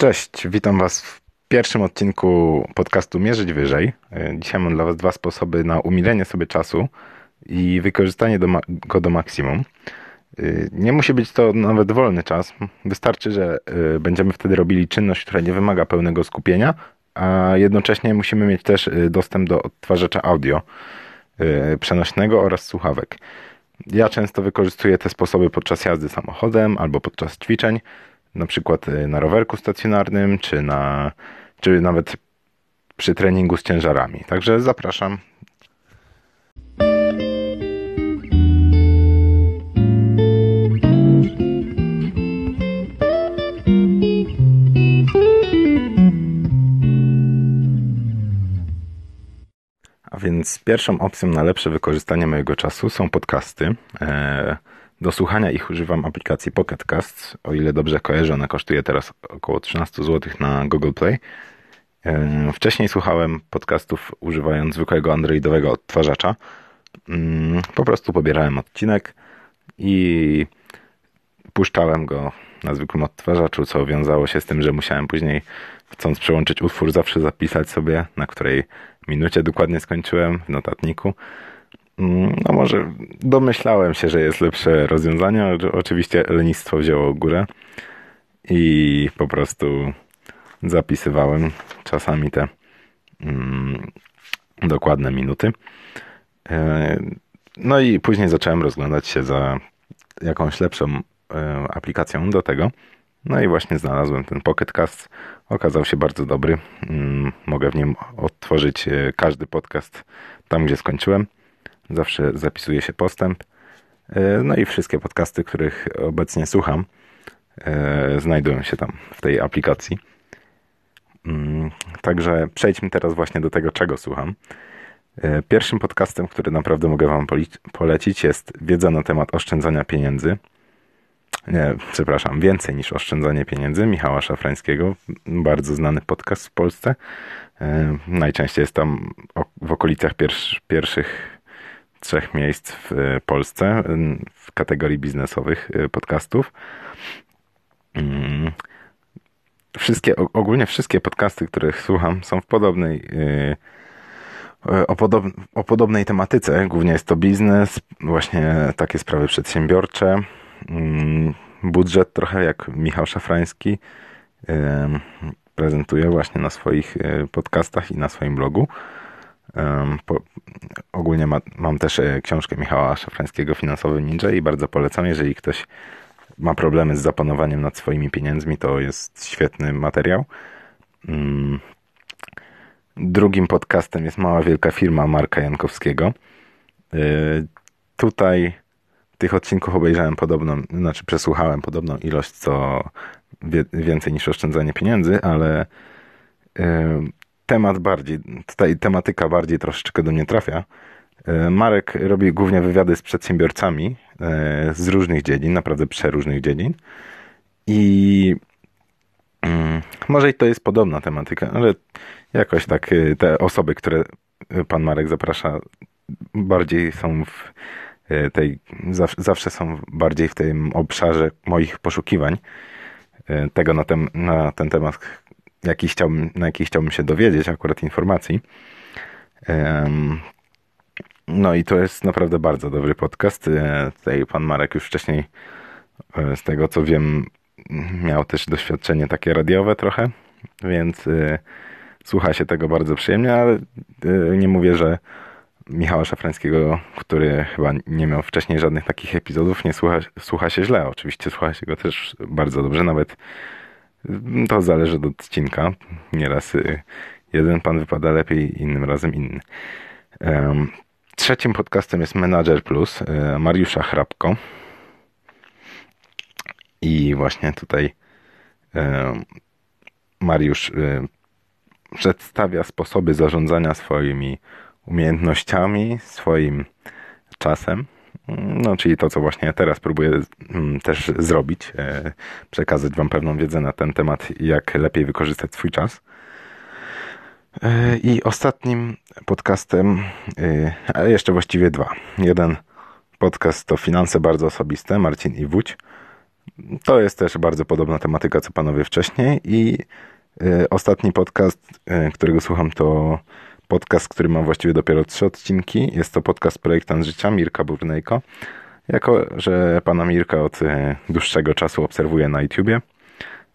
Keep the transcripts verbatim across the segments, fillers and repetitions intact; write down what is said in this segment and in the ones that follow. Cześć, witam Was w pierwszym odcinku podcastu Mierzyć Wyżej. Dzisiaj mam dla Was dwa sposoby na umilenie sobie czasu i wykorzystanie do ma- go do maksimum. Nie musi być to nawet wolny czas. Wystarczy, że będziemy wtedy robili czynność, która nie wymaga pełnego skupienia, a jednocześnie musimy mieć też dostęp do odtwarzacza audio przenośnego oraz słuchawek. Ja często wykorzystuję te sposoby podczas jazdy samochodem albo podczas ćwiczeń, na przykład na rowerku stacjonarnym, czy, na, czy nawet przy treningu z ciężarami. Także zapraszam. A więc pierwszą opcją na lepsze wykorzystanie mojego czasu są podcasty. Do słuchania ich używam aplikacji Pocket Casts. O ile dobrze kojarzę, ona kosztuje teraz około trzynaście złotych na Google Play. Wcześniej słuchałem podcastów używając zwykłego androidowego odtwarzacza. Po prostu pobierałem odcinek i puszczałem go na zwykłym odtwarzaczu, co wiązało się z tym, że musiałem później, chcąc przełączyć utwór, zawsze zapisać sobie, na której minucie dokładnie skończyłem, w notatniku. No może domyślałem się, że jest lepsze rozwiązanie. Oczywiście lenistwo wzięło górę i po prostu zapisywałem czasami te mm, dokładne minuty. No i później zacząłem rozglądać się za jakąś lepszą aplikacją do tego. No i właśnie znalazłem ten Pocket Cast. Okazał się bardzo dobry. Mogę w nim odtworzyć każdy podcast tam, gdzie skończyłem. Zawsze zapisuje się postęp. No i wszystkie podcasty, których obecnie słucham, znajdują się tam w tej aplikacji. Także przejdźmy teraz właśnie do tego, czego słucham. Pierwszym podcastem, który naprawdę mogę Wam polecić, jest wiedza na temat oszczędzania pieniędzy. Nie, przepraszam, więcej niż oszczędzanie pieniędzy Michała Szafrańskiego. Bardzo znany podcast w Polsce. Najczęściej jest tam w okolicach pierwsz, pierwszych trzech miejsc w Polsce w kategorii biznesowych podcastów. Wszystkie, ogólnie wszystkie podcasty, których słucham, są w podobnej, o, podob, o podobnej tematyce. Głównie jest to biznes, właśnie takie sprawy przedsiębiorcze, budżet trochę jak Michał Szafrański prezentuje właśnie na swoich podcastach i na swoim blogu. Po, ogólnie ma, mam też książkę Michała Szafrańskiego Finansowy Ninja i bardzo polecam, jeżeli ktoś ma problemy z zapanowaniem nad swoimi pieniędzmi, to jest świetny materiał. Drugim podcastem jest Mała Wielka Firma Marka Jankowskiego. Tutaj tych odcinków obejrzałem podobną, znaczy przesłuchałem podobną ilość, co wie, więcej niż oszczędzanie pieniędzy, ale temat bardziej, tutaj tematyka bardziej troszeczkę do mnie trafia. Marek robi głównie wywiady z przedsiębiorcami z różnych dziedzin, naprawdę przeróżnych dziedzin. I może i to jest podobna tematyka, ale jakoś tak te osoby, które pan Marek zaprasza, bardziej są w tej, zawsze są bardziej w tym obszarze moich poszukiwań. Tego na ten, na ten temat, Jaki chciałbym, na jaki chciałbym się dowiedzieć akurat informacji. No i to jest naprawdę bardzo dobry podcast. Tutaj pan Marek już wcześniej, z tego co wiem, miał też doświadczenie takie radiowe trochę, więc słucha się tego bardzo przyjemnie, ale nie mówię, że Michała Szafrańskiego, który chyba nie miał wcześniej żadnych takich epizodów, nie słucha, słucha się źle. Oczywiście słucha się go też bardzo dobrze, nawet to zależy od odcinka. Nieraz jeden pan wypada lepiej, innym razem inny. Trzecim podcastem jest Menadżer Plus Mariusza Hrabko. I właśnie tutaj Mariusz przedstawia sposoby zarządzania swoimi umiejętnościami, swoim czasem. No, czyli to, co właśnie teraz próbuję też zrobić, przekazać Wam pewną wiedzę na ten temat, jak lepiej wykorzystać swój czas. I ostatnim podcastem, a jeszcze właściwie dwa. Jeden podcast to Finanse Bardzo Osobiste, Marcin i Wódź. To jest też bardzo podobna tematyka, co panowie wcześniej. I y, ostatni podcast, y, którego słucham, to podcast, który ma właściwie dopiero trzy odcinki. Jest to podcast Projektant Życia, Mirka Burnejko. Jako że pana Mirka od y, dłuższego czasu obserwuję na YouTubie,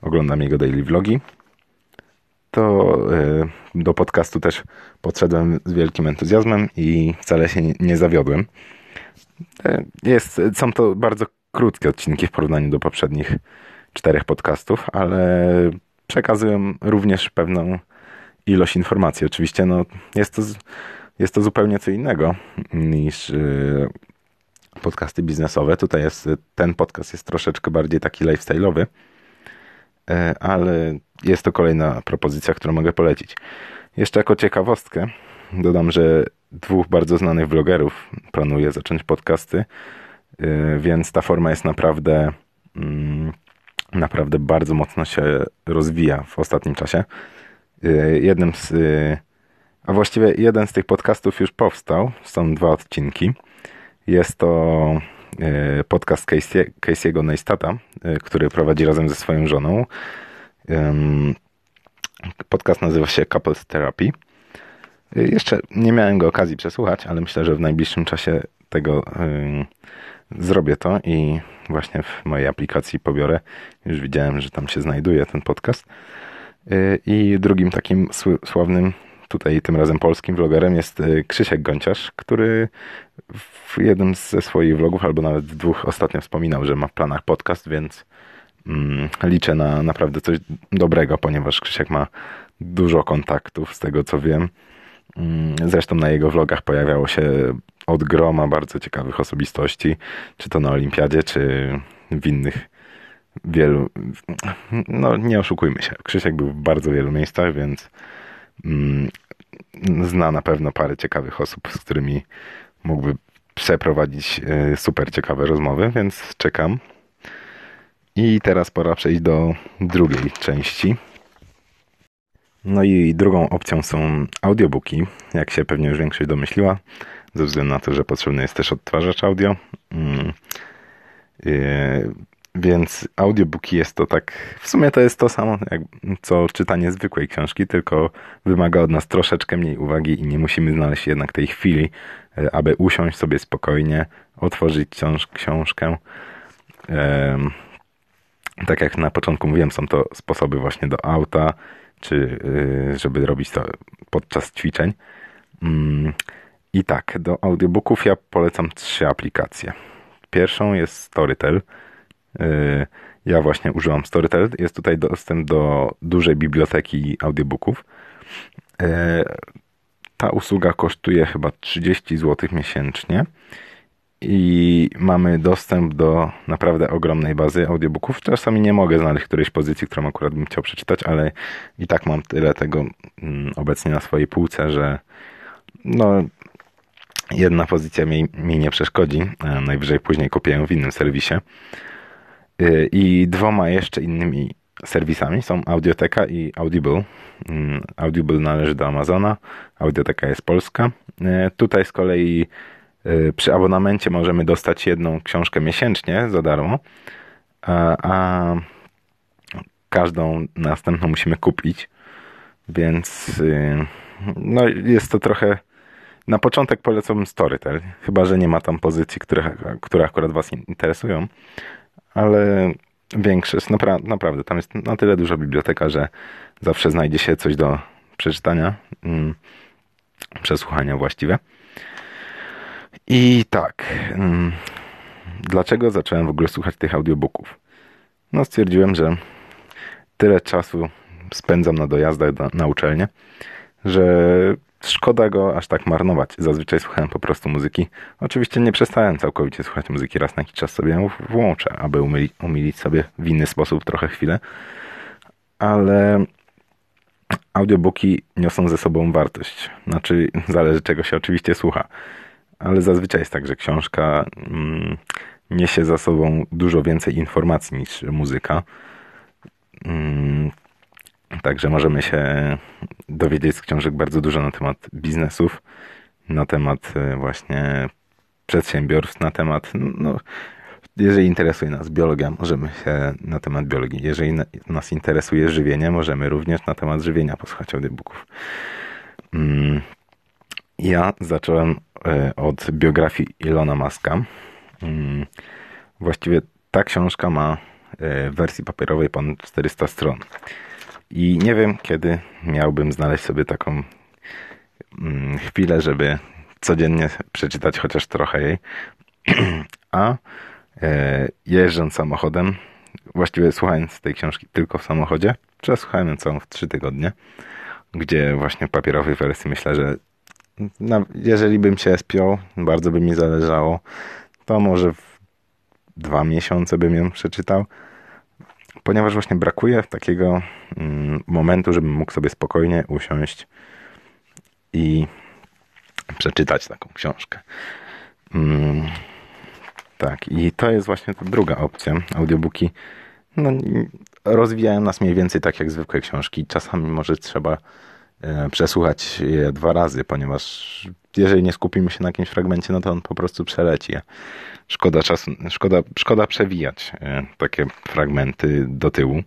oglądam jego daily vlogi, to y, do podcastu też podszedłem z wielkim entuzjazmem i wcale się nie zawiodłem. Y, jest, są to bardzo krótkie odcinki w porównaniu do poprzednich czterech podcastów, ale przekazują również pewną ilość informacji. Oczywiście no, jest to, jest to zupełnie co innego niż y, podcasty biznesowe. Tutaj jest, ten podcast jest troszeczkę bardziej taki lifestyle'owy, y, ale jest to kolejna propozycja, którą mogę polecić. Jeszcze jako ciekawostkę dodam, że dwóch bardzo znanych vlogerów planuje zacząć podcasty, więc ta forma jest naprawdę, naprawdę bardzo mocno się rozwija w ostatnim czasie. Jednym z, a właściwie jeden z tych podcastów już powstał, są dwa odcinki. Jest to podcast Casey, Casey'ego Neistata, który prowadzi razem ze swoją żoną. Podcast nazywa się Couples Therapy. Jeszcze nie miałem go okazji przesłuchać, ale myślę, że w najbliższym czasie tego yy, zrobię to i właśnie w mojej aplikacji pobiorę. Już widziałem, że tam się znajduje ten podcast. Yy, I drugim takim sławnym, tutaj tym razem polskim vlogerem jest Krzysiek Gonciarz, który w jednym ze swoich vlogów, albo nawet w dwóch ostatnio wspominał, że ma w planach podcast, więc yy, liczę na naprawdę coś dobrego, ponieważ Krzysiek ma dużo kontaktów, z tego co wiem. Zresztą na jego vlogach pojawiało się od groma bardzo ciekawych osobistości, czy to na olimpiadzie, czy w innych wielu... No nie oszukujmy się, Krzysiek był w bardzo wielu miejscach, więc mm, zna na pewno parę ciekawych osób, z którymi mógłby przeprowadzić y, super ciekawe rozmowy, więc czekam. I teraz pora przejść do drugiej części. No i drugą opcją są audiobooki, jak się pewnie już większość domyśliła, ze względu na to, że potrzebny jest też odtwarzacz audio. Mm. Yy, więc audiobooki jest to tak, w sumie to jest to samo, jak, co czytanie zwykłej książki, tylko wymaga od nas troszeczkę mniej uwagi i nie musimy znaleźć jednak tej chwili, yy, aby usiąść sobie spokojnie, otworzyć książ- książkę. Yy, tak jak na początku mówiłem, są to sposoby właśnie do auta, czy żeby robić to podczas ćwiczeń. I tak, do audiobooków ja polecam trzy aplikacje. Pierwszą jest Storytel. Ja właśnie używam Storytel. Jest tutaj dostęp do dużej biblioteki audiobooków. Ta usługa kosztuje chyba trzydzieści złotych miesięcznie i mamy dostęp do naprawdę ogromnej bazy audiobooków. Czasami nie mogę znaleźć którejś pozycji, którą akurat bym chciał przeczytać, ale i tak mam tyle tego obecnie na swojej półce, że no, jedna pozycja mi, mi nie przeszkodzi. Najwyżej później kupię ją w innym serwisie. I dwoma jeszcze innymi serwisami są Audioteka i Audible. Audible należy do Amazona, Audioteka jest polska. Tutaj z kolei przy abonamencie możemy dostać jedną książkę miesięcznie za darmo, a, a każdą następną musimy kupić, więc no jest to trochę... Na początek polecam Storytel, chyba że nie ma tam pozycji, które, które akurat was interesują, ale większość, napra- naprawdę, tam jest na tyle duża biblioteka, że zawsze znajdzie się coś do przeczytania, przesłuchania właściwie. I tak, dlaczego zacząłem w ogóle słuchać tych audiobooków? No stwierdziłem, że tyle czasu spędzam na dojazdach do, na uczelnię, że szkoda go aż tak marnować. Zazwyczaj słuchałem po prostu muzyki. Oczywiście nie przestałem całkowicie słuchać muzyki, raz na jakiś czas sobie ją włączę, aby umyli, umilić sobie w inny sposób trochę chwilę, ale audiobooki niosą ze sobą wartość. Znaczy, zależy czego się oczywiście słucha. Ale zazwyczaj jest tak, że książka mm, niesie za sobą dużo więcej informacji niż muzyka. Mm, także możemy się dowiedzieć z książek bardzo dużo na temat biznesów, na temat właśnie przedsiębiorstw, na temat no, Jeżeli interesuje nas biologia, możemy się na temat biologii. Jeżeli nas interesuje żywienie, możemy również na temat żywienia posłuchać audiobooków. Ja zacząłem od biografii Elona Muska. Właściwie ta książka ma w wersji papierowej ponad czterysta stron. I nie wiem, kiedy miałbym znaleźć sobie taką chwilę, żeby codziennie przeczytać chociaż trochę jej. A jeżdżąc samochodem, właściwie słuchając tej książki tylko w samochodzie, przesłuchałem ją całą w trzy tygodnie, gdzie właśnie w papierowej wersji myślę, że jeżeli bym się spiął, bardzo by mi zależało, to może w dwa miesiące bym ją przeczytał, ponieważ właśnie brakuje takiego momentu, żebym mógł sobie spokojnie usiąść i przeczytać taką książkę. Tak, i to jest właśnie ta druga opcja. Audiobooki no, rozwijają nas mniej więcej tak jak zwykłe książki. Czasami może trzeba przesłuchać je dwa razy, ponieważ jeżeli nie skupimy się na jakimś fragmencie, no to on po prostu przeleci. Szkoda czasu, szkoda, szkoda przewijać takie fragmenty do tyłu.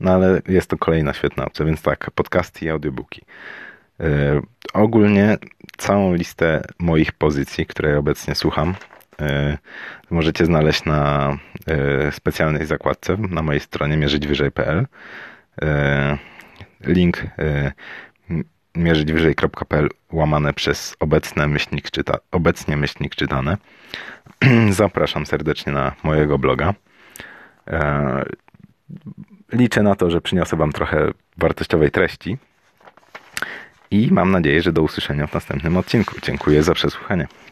No ale jest to kolejna świetna opcja, więc tak, podcasty i audiobooki. Yy, ogólnie całą listę moich pozycji, które obecnie słucham, yy, możecie znaleźć na yy, specjalnej zakładce na mojej stronie mierzyć wyżej kropka p l. yy, link yy, mierzyć wyżej kropka p l łamane przez obecne myślnik czyta, obecnie myślnik czytane. Zapraszam serdecznie na mojego bloga. Yy, liczę na to, że przyniosę wam trochę wartościowej treści. I mam nadzieję, że do usłyszenia w następnym odcinku. Dziękuję za przesłuchanie.